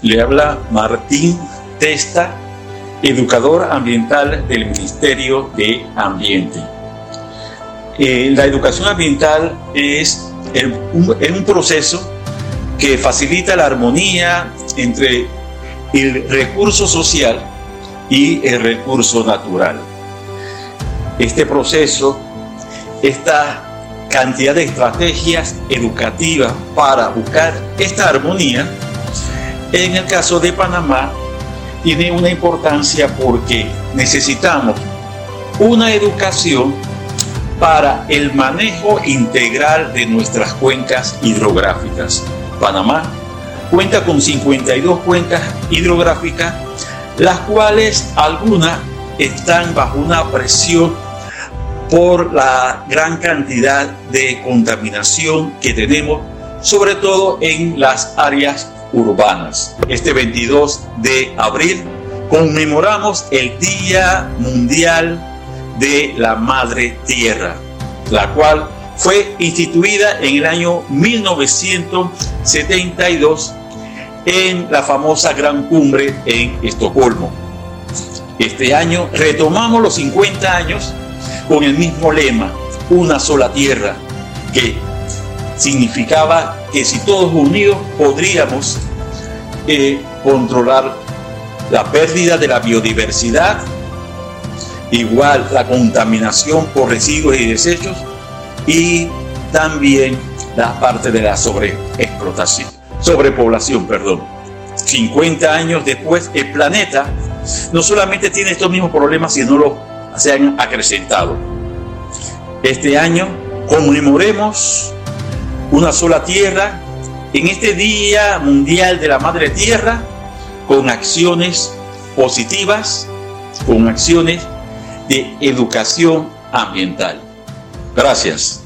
Le habla Martín Testa, educador ambiental del Ministerio de Ambiente. La educación ambiental es un proceso que facilita la armonía entre el recurso social y el recurso natural. Este proceso, esta cantidad de estrategias educativas para buscar esta armonía, en el caso de Panamá, tiene una importancia porque necesitamos una educación para el manejo integral de nuestras cuencas hidrográficas. Panamá cuenta con 52 cuencas hidrográficas, las cuales algunas están bajo una presión por la gran cantidad de contaminación que tenemos, sobre todo en las áreas urbanas. Este 22 de abril conmemoramos el Día Mundial de la Madre Tierra, la cual fue instituida en el año 1972 en la famosa Gran Cumbre en Estocolmo. Este año retomamos los 50 años con el mismo lema, una sola tierra, que significaba que si todos unidos podríamos controlar la pérdida de la biodiversidad, igual la contaminación por residuos y desechos, y también la parte de la sobrepoblación. 50 años después, el planeta no solamente tiene estos mismos problemas, sino se han acrecentado. Este año conmemoremos una sola tierra en este Día Mundial de la Madre Tierra con acciones positivas, con acciones de educación ambiental. Gracias.